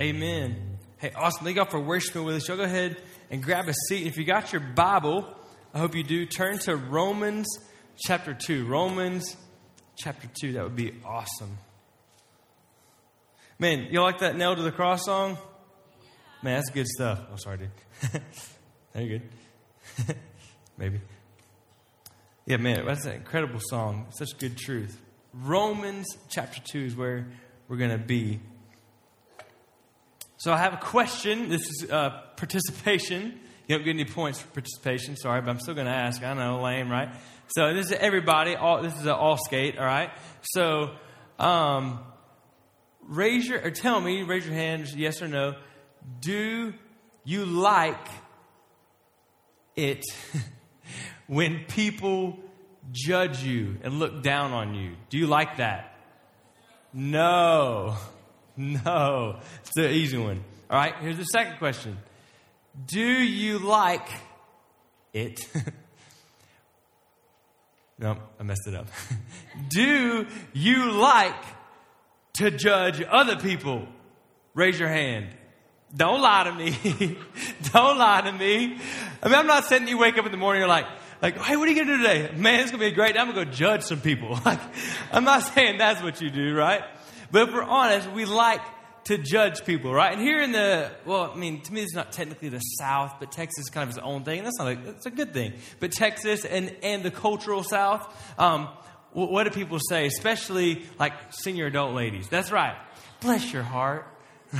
Amen. Hey, awesome. Thank y'all for worshiping with us. Y'all go ahead and grab a seat. If you got your Bible, I hope you do, turn to Romans chapter 2. Romans chapter 2. That would be awesome. Man, you like that Nail to the Cross song? Man, that's good stuff. I'm sorry, dude. There you go. Maybe. Yeah, man, that's an incredible song. Such good truth. Romans chapter 2 is where we're going to be. So I have a question. This is participation. You don't get any points for participation. Sorry, but I'm still going to ask. I know, lame, right? So this is everybody. This is an all skate, all right? So raise your hand, yes or no. Do you like it when people judge you and look down on you? Do you like that? No. It's the easy one. All right, here's the second question. Do you like it? No, I messed it up. Do you like to judge other people? Raise your hand. Don't lie to me. Don't lie to me. I mean, I'm not saying you wake up in the morning and you're like, hey, what are you going to do today? Man, it's going to be great. I'm going to go judge some people. Like, I'm not saying that's what you do, right? But if we're honest, we like to judge people, right? And here in to me, it's not technically the South, but Texas is kind of its own thing. And that's a good thing. But Texas and the cultural South, what do people say? Especially like senior adult ladies. That's right. Bless your heart.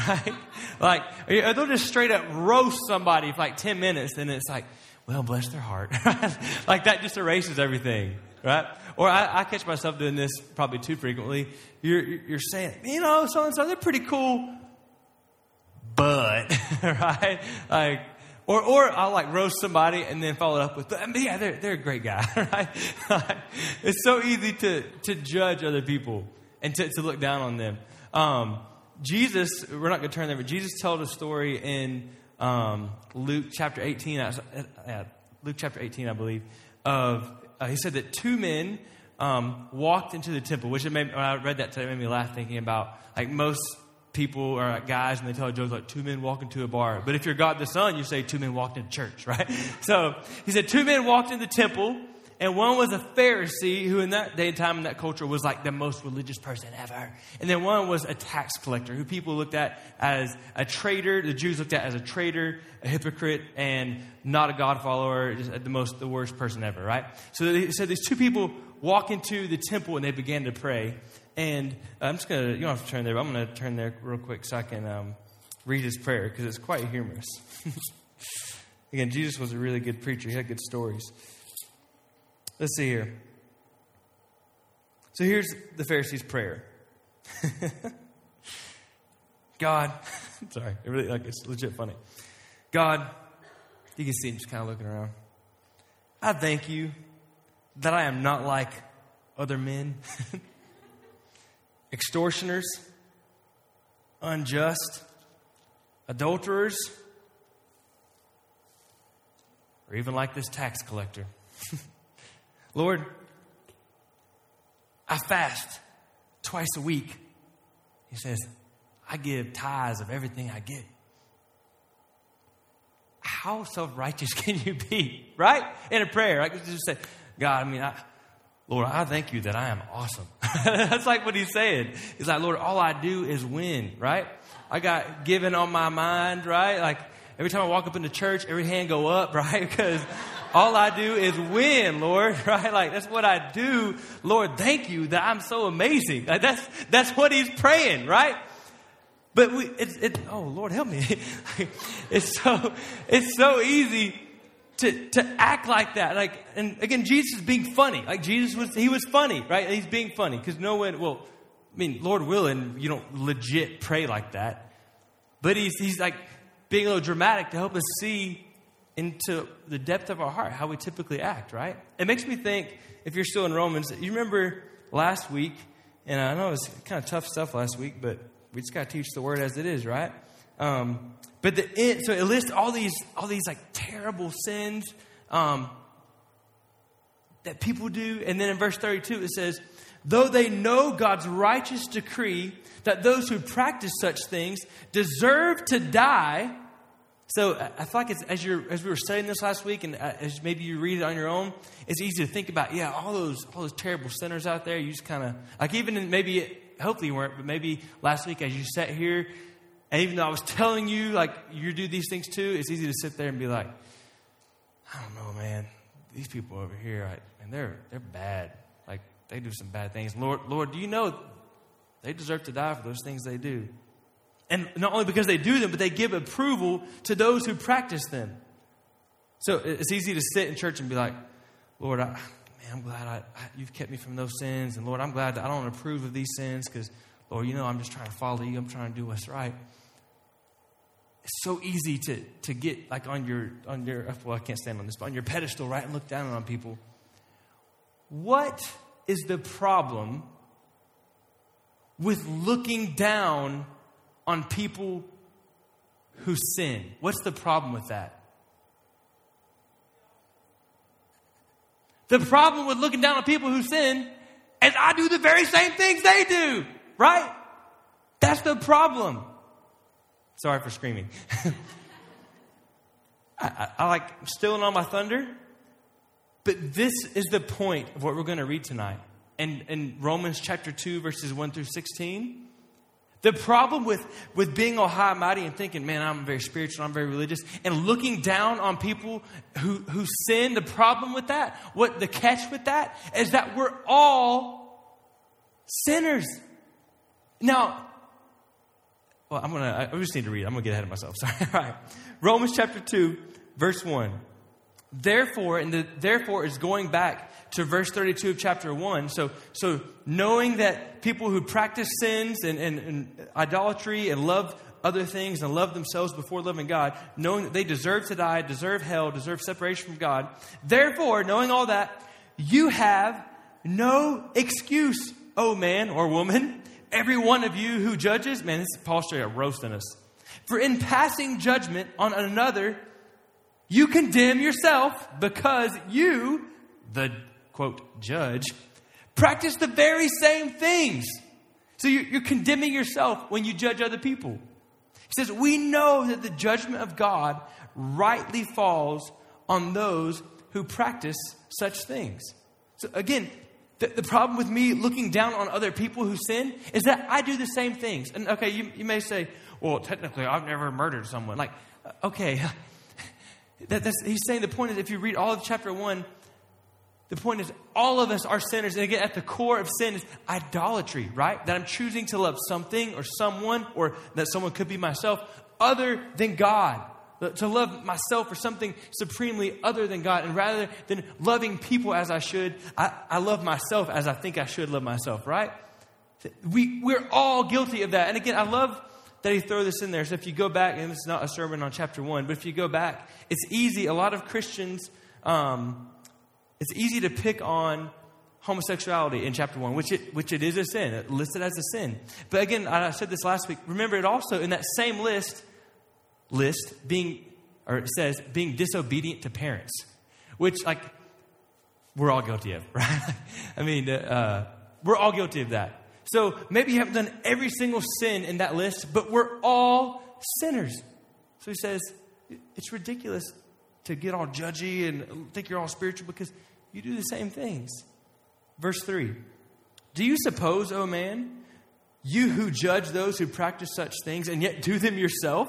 Right? Like, they'll just straight up roast somebody for like 10 minutes, and it's like, well, bless their heart. Like, that just erases everything, right? Or I catch myself doing this probably too frequently. You're saying, so-and-so, they're pretty cool, but, right? Like, or I'll like roast somebody and then follow it up with, they're a great guy, right? Like, it's so easy to judge other people and to look down on them. Jesus, we're not going to turn there, but Jesus told a story in Luke chapter 18. Luke chapter 18, I believe. He said that two men walked into the temple, which when I read that today, it made me laugh thinking about like most people are like guys and they tell jokes like two men walk into a bar. But if you're God the Son, you say two men walked into church, right? So he said two men walked into the temple. And one was a Pharisee who in that day and time in that culture was like the most religious person ever. And then one was a tax collector who people looked at as a traitor. The Jews looked at as a traitor, a hypocrite, and not a God follower, just the worst person ever, right? So they said these two people walk into the temple and they began to pray. And I'm just going to, you don't have to turn there, but I'm going to turn there real quick so I can read his prayer because it's quite humorous. Again, Jesus was a really good preacher. He had good stories. Let's see here. So here's the Pharisee's prayer. God, sorry, it really it's legit funny. God, you can see him just kind of looking around. I thank you that I am not like other men, extortioners, unjust, adulterers, or even like this tax collector. Lord, I fast twice a week. He says, I give tithes of everything I get. How self-righteous can you be, right? In a prayer, I could just say, God, Lord, I thank you that I am awesome. That's like what he's saying. He's like, Lord, all I do is win, right? I got giving on my mind, right? Like every time I walk up into church, every hand go up, right? Because all I do is win, Lord, right? Like, that's what I do. Lord, thank you that I'm so amazing. Like, that's what he's praying, right? But oh, Lord, help me. It's so easy to act like that. Like, and again, Jesus is being funny. Like, he was funny, right? He's being funny because Lord willing, you don't legit pray like that. But he's like being a little dramatic to help us see into the depth of our heart, how we typically act, right? It makes me think, if you're still in Romans, you remember last week, and I know it was kind of tough stuff last week, but we just got to teach the word as it is, right? So it lists all these like terrible sins that people do. And then in verse 32, it says, though they know God's righteous decree that those who practice such things deserve to die. So I feel like it's, as we were studying this last week, and as maybe you read it on your own, it's easy to think about, yeah, all those terrible sinners out there. You just kind of, like, even maybe, hopefully you weren't, but maybe last week as you sat here, and even though I was telling you, like, you do these things too, it's easy to sit there and be like, I don't know, man. These people over here, like, man, they're bad. Like, they do some bad things. Lord, do you know they deserve to die for those things they do? And not only because they do them, but they give approval to those who practice them. So it's easy to sit in church and be like, Lord, I'm glad you've kept me from those sins. And Lord, I'm glad that I don't approve of these sins because, Lord, you know, I'm just trying to follow you. I'm trying to do what's right. It's so easy to get like on your pedestal, right? And look down on people. What is the problem with looking down on people who sin? What's the problem with that? The problem with looking down on people who sin is I do the very same things they do, right? That's the problem. Sorry for screaming. I'm stealing on my thunder. But this is the point of what we're going to read tonight. And in Romans chapter 2, verses 1 through 16... the problem with being all high and mighty and thinking, man, I'm very spiritual, I'm very religious, and looking down on people who sin, the problem with that, what the catch with that, is that we're all sinners. Now, well, I just need to read. I'm going to get ahead of myself. Sorry. All right. Romans chapter 2, verse 1. Therefore, and the therefore is going back to verse 32 of chapter 1. So knowing that people who practice sins and idolatry and love other things and love themselves before loving God, knowing that they deserve to die, deserve hell, deserve separation from God. Therefore, knowing all that, you have no excuse, oh man or woman, every one of you who judges. Man, this is Paul straight up roasting us. For in passing judgment on another, you condemn yourself because you, the, quote, judge, practice the very same things. So you're condemning yourself when you judge other people. He says, we know that the judgment of God rightly falls on those who practice such things. So again, the problem with me looking down on other people who sin is that I do the same things. And okay, you may say, well, technically I've never murdered someone. Like, okay... he's saying the point is, if you read all of chapter 1, the point is all of us are sinners. And again, at the core of sin is idolatry, right? That I'm choosing to love something or someone, or that someone could be myself, other than God. To love myself or something supremely other than God. And rather than loving people as I should, I love myself as I think I should love myself, right? We're all guilty of that. And again, I love that he throw this in there. So if you go back, and it's not a sermon on chapter 1, but if you go back, it's easy. A lot of Christians, it's easy to pick on homosexuality in chapter 1, which it is a sin. It's listed as a sin. But again, I said this last week. Remember, it also in that same list, it says being disobedient to parents, which like we're all guilty of, right? I mean, we're all guilty of that. So maybe you haven't done every single sin in that list, but we're all sinners. So he says, it's ridiculous to get all judgy and think you're all spiritual because you do the same things. Verse 3, do you suppose, O man, you who judge those who practice such things and yet do them yourself,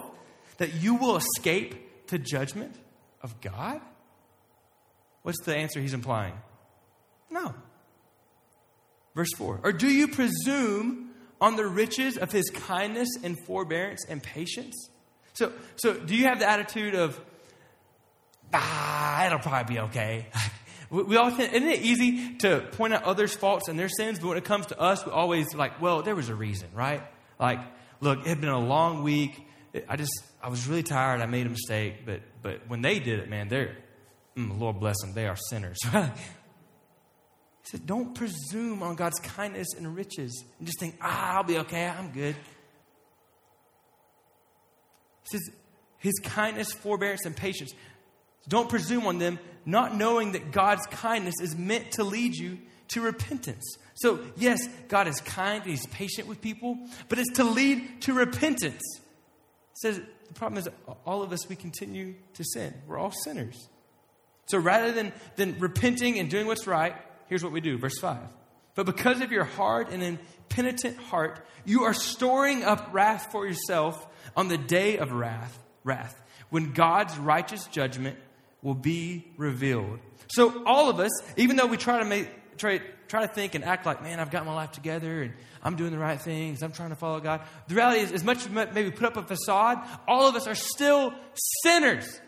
that you will escape the judgment of God? What's the answer he's implying? No. Verse 4, or do you presume on the riches of his kindness and forbearance and patience? So do you have the attitude of, it'll probably be okay? We all tend, isn't it easy to point out others' faults and their sins? But when it comes to us, we always like, well, there was a reason, right? Like, look, it had been a long week. I was really tired. I made a mistake. But when they did it, man, Lord bless them. They are sinners. He said, don't presume on God's kindness and riches and just think, I'll be okay, I'm good. He says, his kindness, forbearance, and patience. Don't presume on them, not knowing that God's kindness is meant to lead you to repentance. So, yes, God is kind and he's patient with people, but it's to lead to repentance. It says the problem is all of us, we continue to sin. We're all sinners. So rather than repenting and doing what's right, here's what we do. Verse 5. But because of your hard and impenitent heart, you are storing up wrath for yourself on the day of wrath, when God's righteous judgment will be revealed. So all of us, even though we try to think and act like, man, I've got my life together and I'm doing the right things, I'm trying to follow God. The reality is, as much as maybe put up a facade, all of us are still sinners.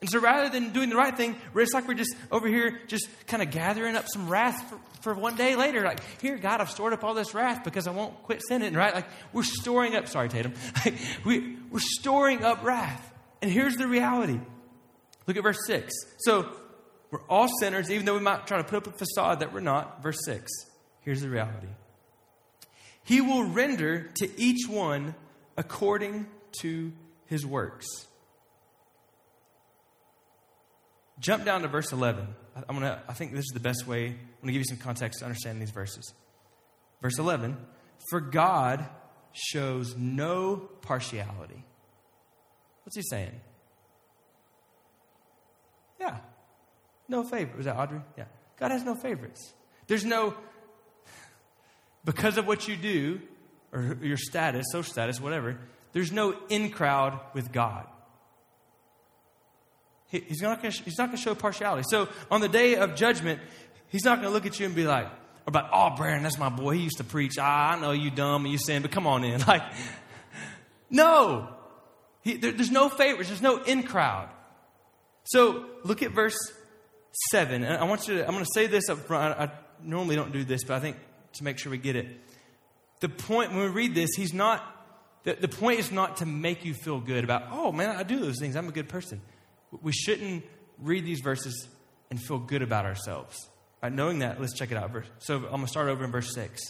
And so rather than doing the right thing, it's like we're just over here just kind of gathering up some wrath for one day later. Like, here, God, I've stored up all this wrath because I won't quit sinning, right? Like, we're storing up, sorry, Tatum. Like, we're storing up wrath. And here's the reality. Look at verse 6. So we're all sinners, even though we might try to put up a facade that we're not. Verse 6. Here's the reality. He will render to each one according to his works. Jump down to verse 11. I think this is the best way. I'm going to give you some context to understand these verses. Verse 11. For God shows no partiality. What's he saying? Yeah. No favor. Was that Audrey? Yeah. God has no favorites. There's no, because of what you do, or your status, social status, whatever, there's no in crowd with God. He's not going to show partiality. So on the day of judgment, he's not going to look at you and be like, Brandon, that's my boy. He used to preach. I know you dumb and you sin, but come on in. Like, no. There's no favorites. There's no in crowd. So look at verse 7. And I'm going to say this up front. I normally don't do this, but I think to make sure we get it. The point, when we read this, the point is not to make you feel good about, oh man, I do those things, I'm a good person. We shouldn't read these verses and feel good about ourselves. Right, knowing that, let's check it out. So I'm going to start over in verse 6.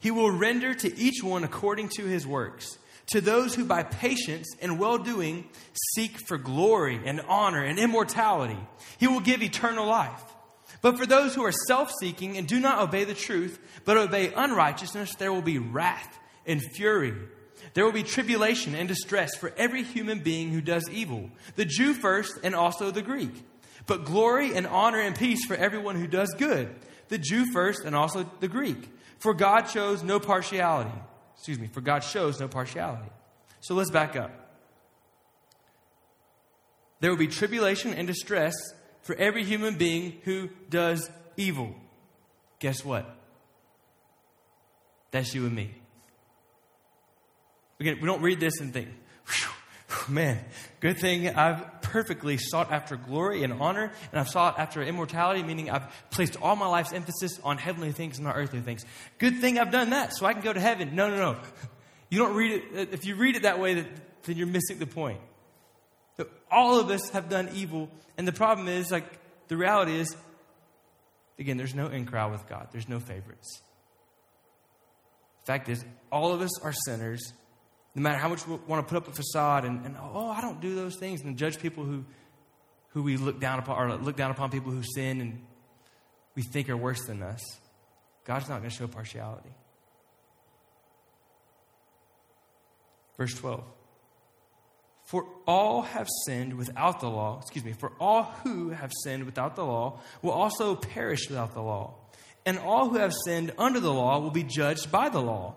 He will render to each one according to his works. To those who by patience and well-doing seek for glory and honor and immortality, he will give eternal life. But for those who are self-seeking and do not obey the truth, but obey unrighteousness, there will be wrath and fury. There will be tribulation and distress for every human being who does evil, the Jew first and also the Greek. But glory and honor and peace for everyone who does good, the Jew first and also the Greek. For God shows no partiality. For God shows no partiality. So let's back up. There will be tribulation and distress for every human being who does evil. Guess what? That's you and me. Again, we don't read this and think, man, good thing I've perfectly sought after glory and honor, and I've sought after immortality, meaning I've placed all my life's emphasis on heavenly things and not earthly things. Good thing I've done that so I can go to heaven. No. You don't read it. If you read it that way, then you're missing the point. All of us have done evil, and the problem is, the reality is, again, there's no in crowd with God. There's no favorites. The fact is, all of us are sinners. No matter how much we want to put up a facade and I don't do those things, and judge people who we look down upon people who sin and we think are worse than us, God's not going to show partiality. Verse 12. For all who have sinned without the law will also perish without the law. And all who have sinned under the law will be judged by the law.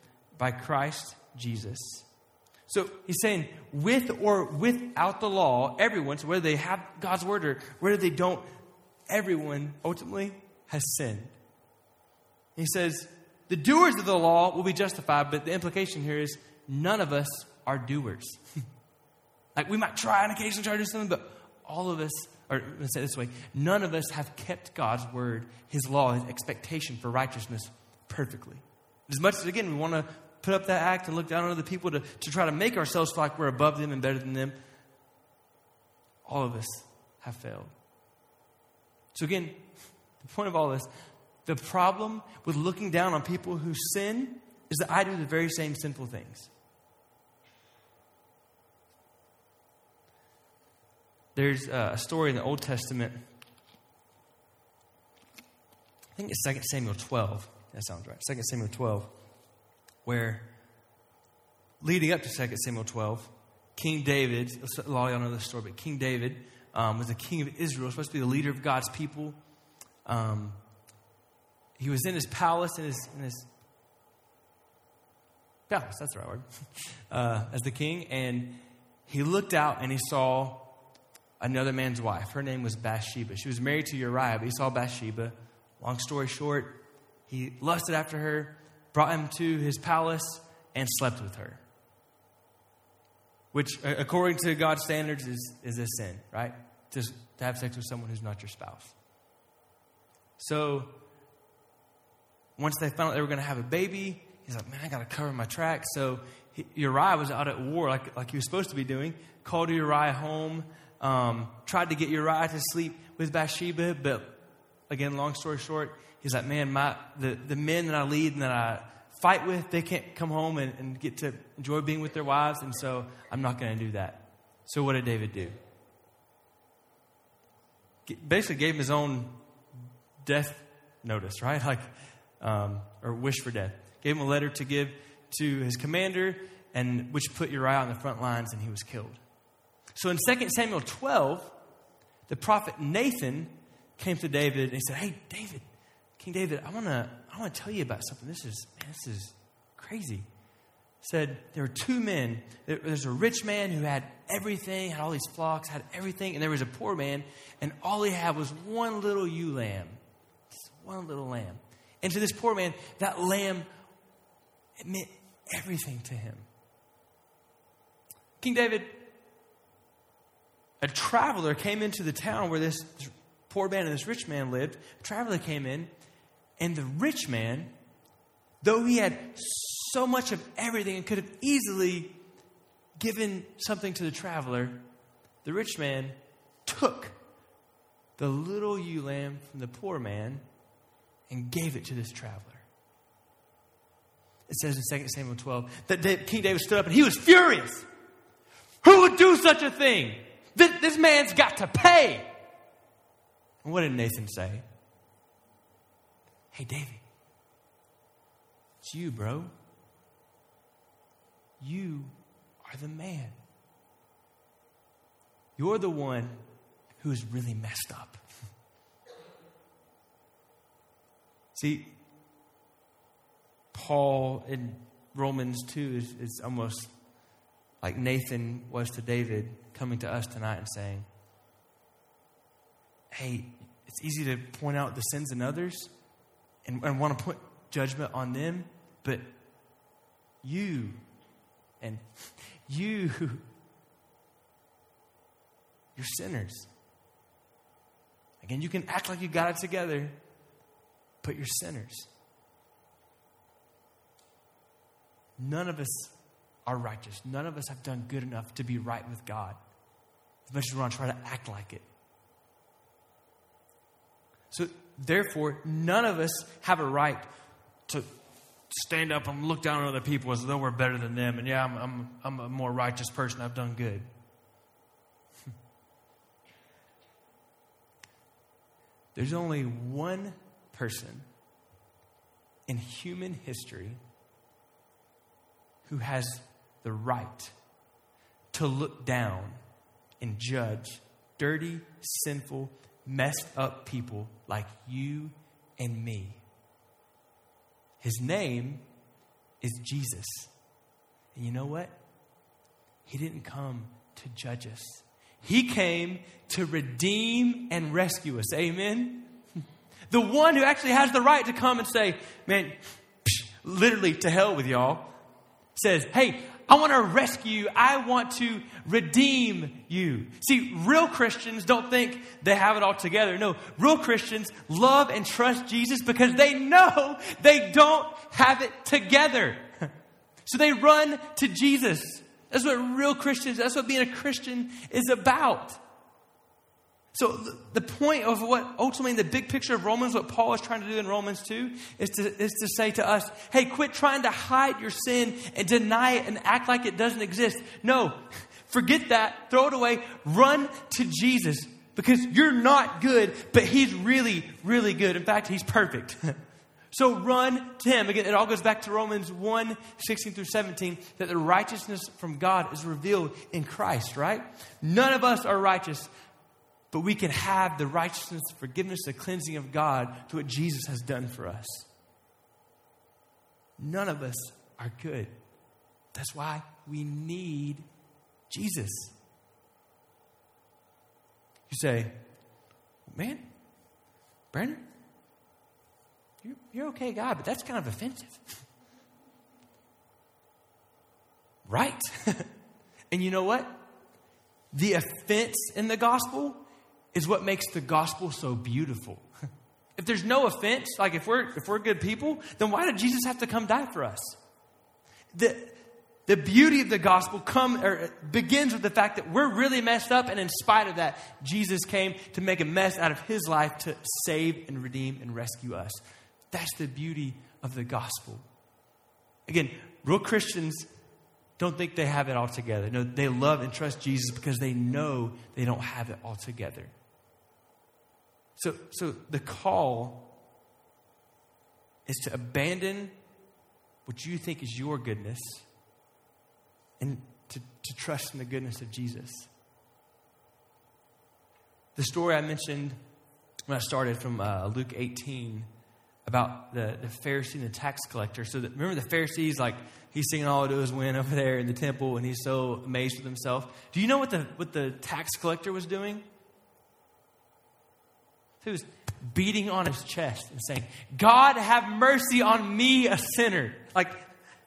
by Christ Jesus. So he's saying, with or without the law, everyone, so whether they have God's word or whether they don't, everyone ultimately has sinned. He says, the doers of the law will be justified, but the implication here is none of us are doers. We might try on occasion to do something, but all of us, or let's say it this way, none of us have kept God's word, his law, his expectation for righteousness perfectly. As much as, again, we want to put up that act and look down on other people to try to make ourselves feel like we're above them and better than them, all of us have failed. So again, the point of all this, the problem with looking down on people who sin is that I do the very same sinful things. There's a story in the Old Testament. I think it's 2 Samuel 12. That sounds right. 2 Samuel 12. Where, leading up to 2 Samuel 12, King David, a lot of y'all know this story, but King David was the king of Israel, supposed to be the leader of God's people. He was in his palace, in his palace, that's the right word, as the king. And he looked out and he saw another man's wife. Her name was Bathsheba. She was married to Uriah, but he saw Bathsheba. Long story short, he lusted after her, brought him to his palace, and slept with her. Which, according to God's standards, is a sin, right? To have sex with someone who's not your spouse. So, once they found out they were going to have a baby, he's like, man, I got to cover my tracks. So, Uriah was out at war like he was supposed to be doing. Called Uriah home. Tried to get Uriah to sleep with Bathsheba, but again, long story short, he's like, man, the men that I lead and that I fight with, they can't come home and get to enjoy being with their wives, and so I'm not going to do that. So what did David do? Basically gave him his own death notice, right? Or wish for death. Gave him a letter to give to his commander, and which put Uriah on the front lines, and he was killed. So in 2 Samuel 12, the prophet Nathan came to David and he said, hey, David, King David, I want to tell you about something. This is crazy. He said, there were two men. There's a rich man who had everything, had all these flocks, had everything. And there was a poor man, and all he had was one little ewe lamb. Just one little lamb. And to this poor man, that lamb, it meant everything to him. King David, a traveler came into the town where this poor man and this rich man lived. A traveler came in, and the rich man, though he had so much of everything and could have easily given something to the traveler, the rich man took the little ewe lamb from the poor man and gave it to this traveler. It says in 2 Samuel 12 that King David stood up and he was furious. Who would do such a thing? This man's got to pay. And what did Nathan say? Hey, David. It's you, bro. You are the man. You're the one who is really messed up. See, Paul in Romans 2 is almost like Nathan was to David, coming to us tonight and saying, hey, it's easy to point out the sins in others and want to put judgment on them, but you're sinners. Again, you can act like you got it together, but you're sinners. None of us are righteous. None of us have done good enough to be right with God. As much as we want to try to act like it. So, therefore, none of us have a right to stand up and look down on other people as though we're better than them. And yeah, I'm a more righteous person. I've done good. There's only one person in human history who has the right to look down and judge dirty, sinful, messed up people like you and me. His name is Jesus. And you know what? He didn't come to judge us. He came to redeem and rescue us. Amen? The one who actually has the right to come and say, man, literally to hell with y'all, says, hey, I want to rescue you. I want to redeem you. See, real Christians don't think they have it all together. No, real Christians love and trust Jesus because they know they don't have it together. So they run to Jesus. That's what real Christians, that's what being a Christian is about. So the point of what ultimately in the big picture of Romans, what Paul is trying to do in Romans 2 is to say to us, hey, quit trying to hide your sin and deny it and act like it doesn't exist. No, forget that. Throw it away. Run to Jesus because you're not good, but he's really, really good. In fact, he's perfect. So run to him. Again, it all goes back to Romans 1, 16 through 17, that the righteousness from God is revealed in Christ, right? None of us are righteous, but we can have the righteousness, the forgiveness, the cleansing of God to what Jesus has done for us. None of us are good. That's why we need Jesus. You say, man, Brandon, you're okay, God, but that's kind of offensive. Right? And you know what? The offense in the gospel is what makes the gospel so beautiful. If there's no offense, like if we're good people, then why did Jesus have to come die for us? The beauty of the gospel begins with the fact that we're really messed up, and in spite of that, Jesus came to make a mess out of his life to save and redeem and rescue us. That's the beauty of the gospel. Again, real Christians don't think they have it all together. No, they love and trust Jesus because they know they don't have it all together. So the call is to abandon what you think is your goodness and to trust in the goodness of Jesus. The story I mentioned when I started from Luke 18 about the Pharisee and the tax collector. So remember the Pharisees, like, he's singing all to his win over there in the temple, and he's so amazed with himself. Do you know what the tax collector was doing? He was beating on his chest and saying, God, have mercy on me, a sinner. Like,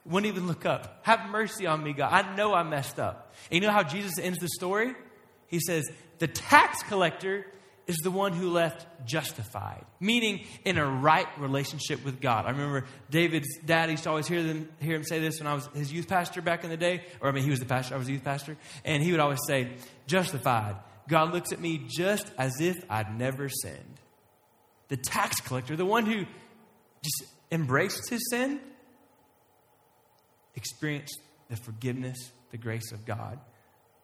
wouldn't even look up. Have mercy on me, God. I know I messed up. And you know how Jesus ends the story? He says, the tax collector is the one who left justified, meaning in a right relationship with God. I remember David's dad used to always hear him say this when I was his youth pastor back in the day. Or I mean, he was the pastor, I was a youth pastor. And he would always say, justified. God looks at me just as if I'd never sinned. The tax collector, the one who just embraced his sin, experienced the forgiveness, the grace of God.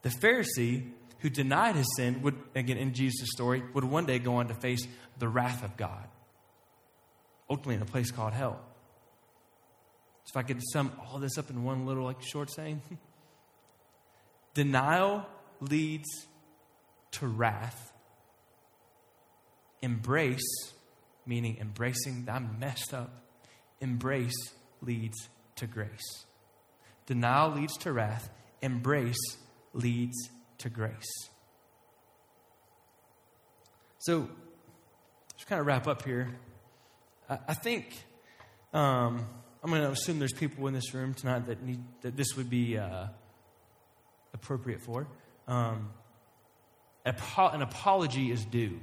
The Pharisee, who denied his sin, would, again, in Jesus' story, would one day go on to face the wrath of God, ultimately in a place called hell. So if I could sum all this up in one little, like, short saying, denial leads to wrath. Embrace, meaning embracing that I'm messed up. Embrace leads to grace. Denial leads to wrath. Embrace leads to grace. So, just kind of wrap up here. I think I'm going to assume there's people in this room tonight that this would be appropriate for. An apology is due.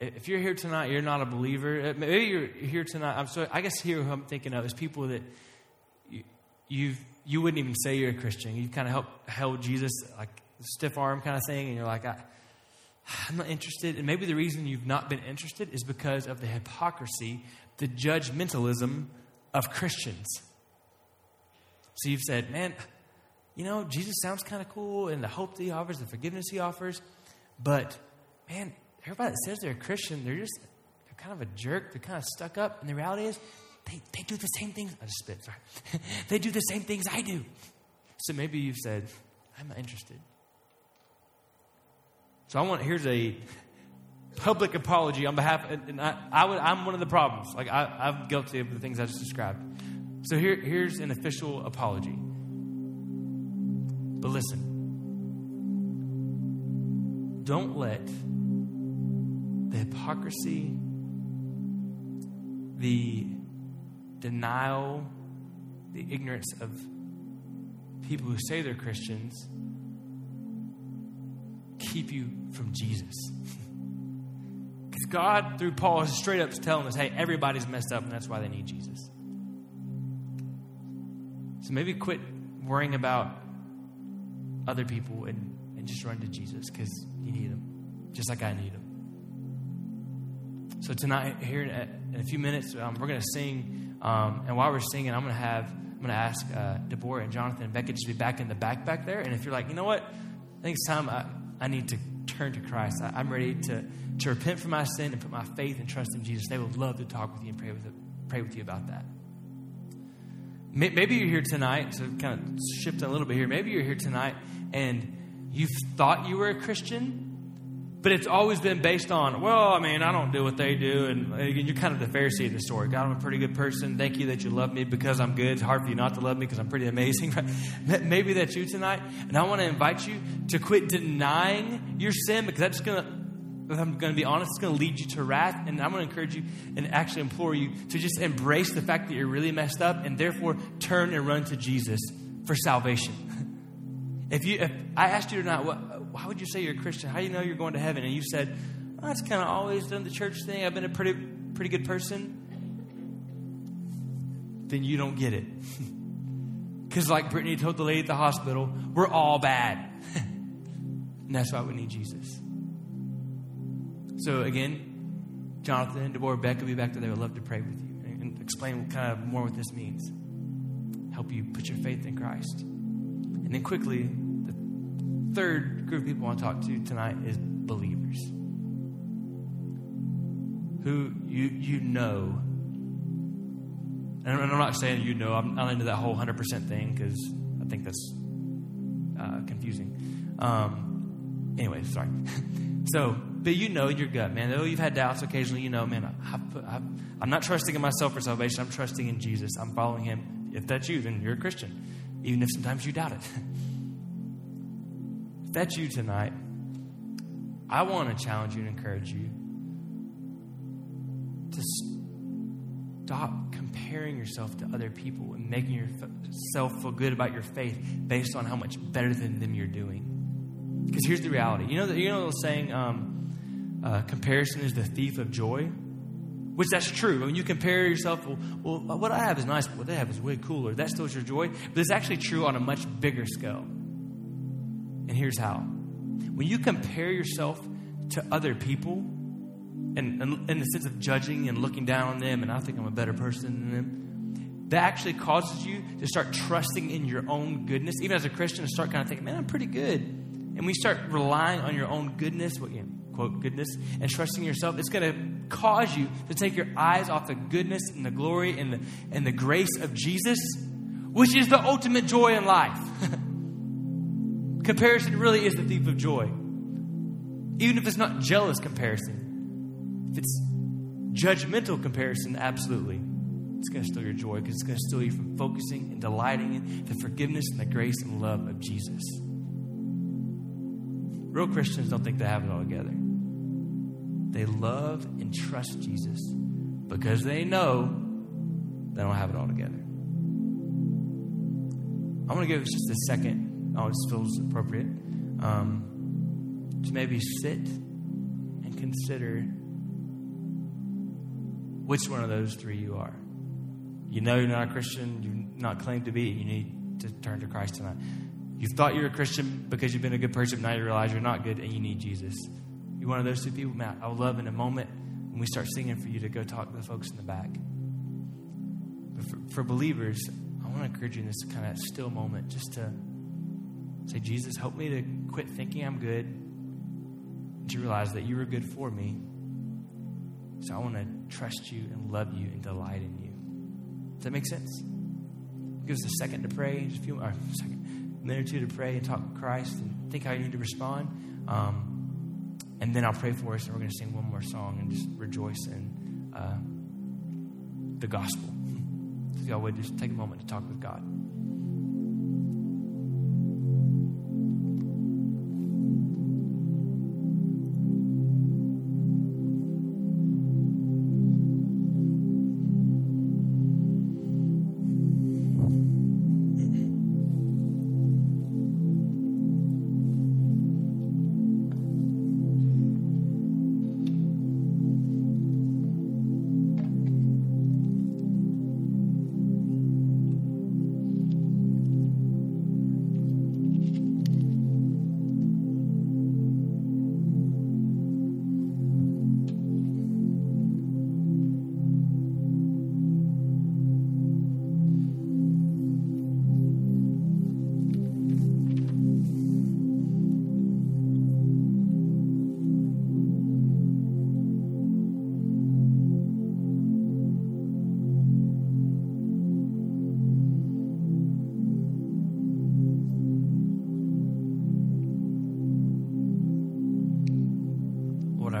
If you're here tonight, you're not a believer. Maybe you're here tonight. I'm sorry. I guess here who I'm thinking of is people that you wouldn't even say you're a Christian. You kind of held Jesus like stiff arm kind of thing. And you're like, I'm not interested. And maybe the reason you've not been interested is because of the hypocrisy, the judgmentalism of Christians. So you've said, man, you know, Jesus sounds kind of cool. And the hope that he offers, the forgiveness he offers. But man, everybody that says they're a Christian, they're kind of a jerk. They're kind of stuck up. And the reality is, They do the same things. I just spit, sorry. They do the same things I do. So maybe you've said, I'm not interested. So here's a public apology on behalf, and I'm one of the problems. Like I'm guilty of the things I just described. So here's an official apology. But listen, don't let the hypocrisy, the denial, the ignorance of people who say they're Christians keep you from Jesus. Because God, through Paul, is straight up telling us, hey, everybody's messed up, and that's why they need Jesus. So maybe quit worrying about other people and just run to Jesus, because you need him, just like I need him. So tonight, here in a few minutes, we're going to sing. And while we're singing, I'm going to ask Deborah and Jonathan and Becca just to be back in the back there. And if you're like, you know what, I think it's time I need to turn to Christ. I'm ready to repent from my sin and put my faith and trust in Jesus. They would love to talk with you and pray with you about that. Maybe you're here tonight, so kind of shifting a little bit here. Maybe you're here tonight and you've thought you were a Christian, but it's always been based on, well, I mean, I don't do what they do. And you're kind of the Pharisee of the story. God, I'm a pretty good person. Thank you that you love me because I'm good. It's hard for you not to love me because I'm pretty amazing. Maybe that's you tonight. And I want to invite you to quit denying your sin, because that's going to, if I'm going to be honest, it's going to lead you to wrath. And I'm going to encourage you and actually implore you to just embrace the fact that you're really messed up and therefore turn and run to Jesus for salvation. If I asked you tonight, why would you say you're a Christian? How do you know you're going to heaven? And you said, well, that's kind of always done the church thing. I've been a pretty good person. Then you don't get it. Because like Brittany told the lady at the hospital, we're all bad. And that's why we need Jesus. So again, Jonathan, Deborah, Becca will be back there. They would love to pray with you and explain kind of more what this means. Help you put your faith in Christ. And then quickly, the third group of people I want to talk to tonight is believers. Who you know. And I'm not saying you know. I'm not into that whole 100% thing because I think that's confusing. Anyway, sorry. So, but you know in your gut, man. Though you've had doubts occasionally, you know, man, I'm not trusting in myself for salvation. I'm trusting in Jesus. I'm following him. If that's you, then you're a Christian, even if sometimes you doubt it. If that's you tonight, I want to challenge you and encourage you to stop comparing yourself to other people and making yourself feel good about your faith based on how much better than them you're doing. Because here's the reality. You know the saying, comparison is the thief of joy? Which that's true. When you compare yourself, well, what I have is nice, but what they have is way cooler. That steals your joy. But it's actually true on a much bigger scale. And here's how. When you compare yourself to other people, and in the sense of judging and looking down on them, and I think I'm a better person than them, that actually causes you to start trusting in your own goodness. Even as a Christian, to start kind of thinking, man, I'm pretty good. And we start relying on your own goodness, quote, goodness, and trusting yourself, it's going to cause you to take your eyes off the goodness and the glory and the grace of Jesus, which is the ultimate joy in life. Comparison really is the thief of joy. Even if it's not jealous comparison, if it's judgmental comparison, absolutely. It's going to steal your joy because it's going to steal you from focusing and delighting in the forgiveness and the grace and love of Jesus. Real Christians don't think they have it all together. They love and trust Jesus because they know they don't have it all together. I want to give us just a second. It feels appropriate. To maybe sit and consider which one of those three you are. You know you're not a Christian. You're not claimed to be. And you need to turn to Christ tonight. You thought you were a Christian because you've been a good person, but now you realize you're not good and you need Jesus. You're one of those two people, Matt. I would love in a moment when we start singing for you to go talk to the folks in the back. But for believers, I want to encourage you in this kind of still moment just to say, Jesus, help me to quit thinking I'm good and to realize that you were good for me. So I want to trust you and love you and delight in you. Does that make sense? Give us a second to pray, just a minute or two to pray and talk to Christ and think how you need to respond. And then I'll pray for us, and we're going to sing one more song and just rejoice in the gospel. If y'all would, just take a moment to talk with God.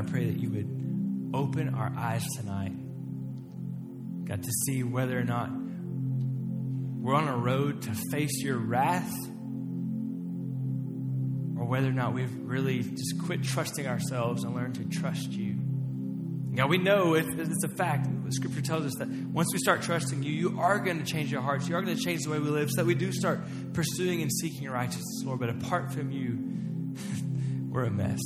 I pray that you would open our eyes tonight, God, to see whether or not we're on a road to face your wrath, or whether or not we've really just quit trusting ourselves and learned to trust you. Now, we know it's a fact. Scripture tells us that once we start trusting you, you are going to change our hearts. You are going to change the way we live so that we do start pursuing and seeking your righteousness, Lord. But apart from you, we're a mess.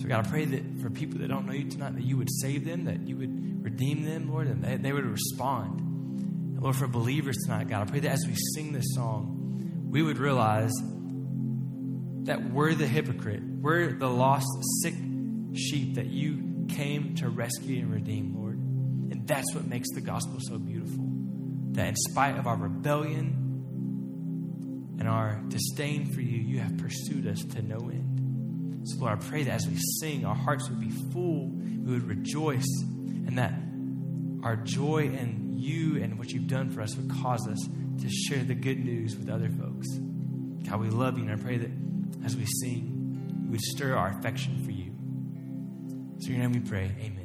So, God, I pray that for people that don't know you tonight, that you would save them, that you would redeem them, Lord, and they would respond. And, Lord, for believers tonight, God, I pray that as we sing this song, we would realize that we're the hypocrite. We're the lost, sick sheep that you came to rescue and redeem, Lord. And that's what makes the gospel so beautiful. That in spite of our rebellion and our disdain for you, you have pursued us to no end. So, Lord, I pray that as we sing, our hearts would be full, we would rejoice, and that our joy in you and what you've done for us would cause us to share the good news with other folks. God, we love you, and I pray that as we sing, we would stir our affection for you. So in your name we pray, amen.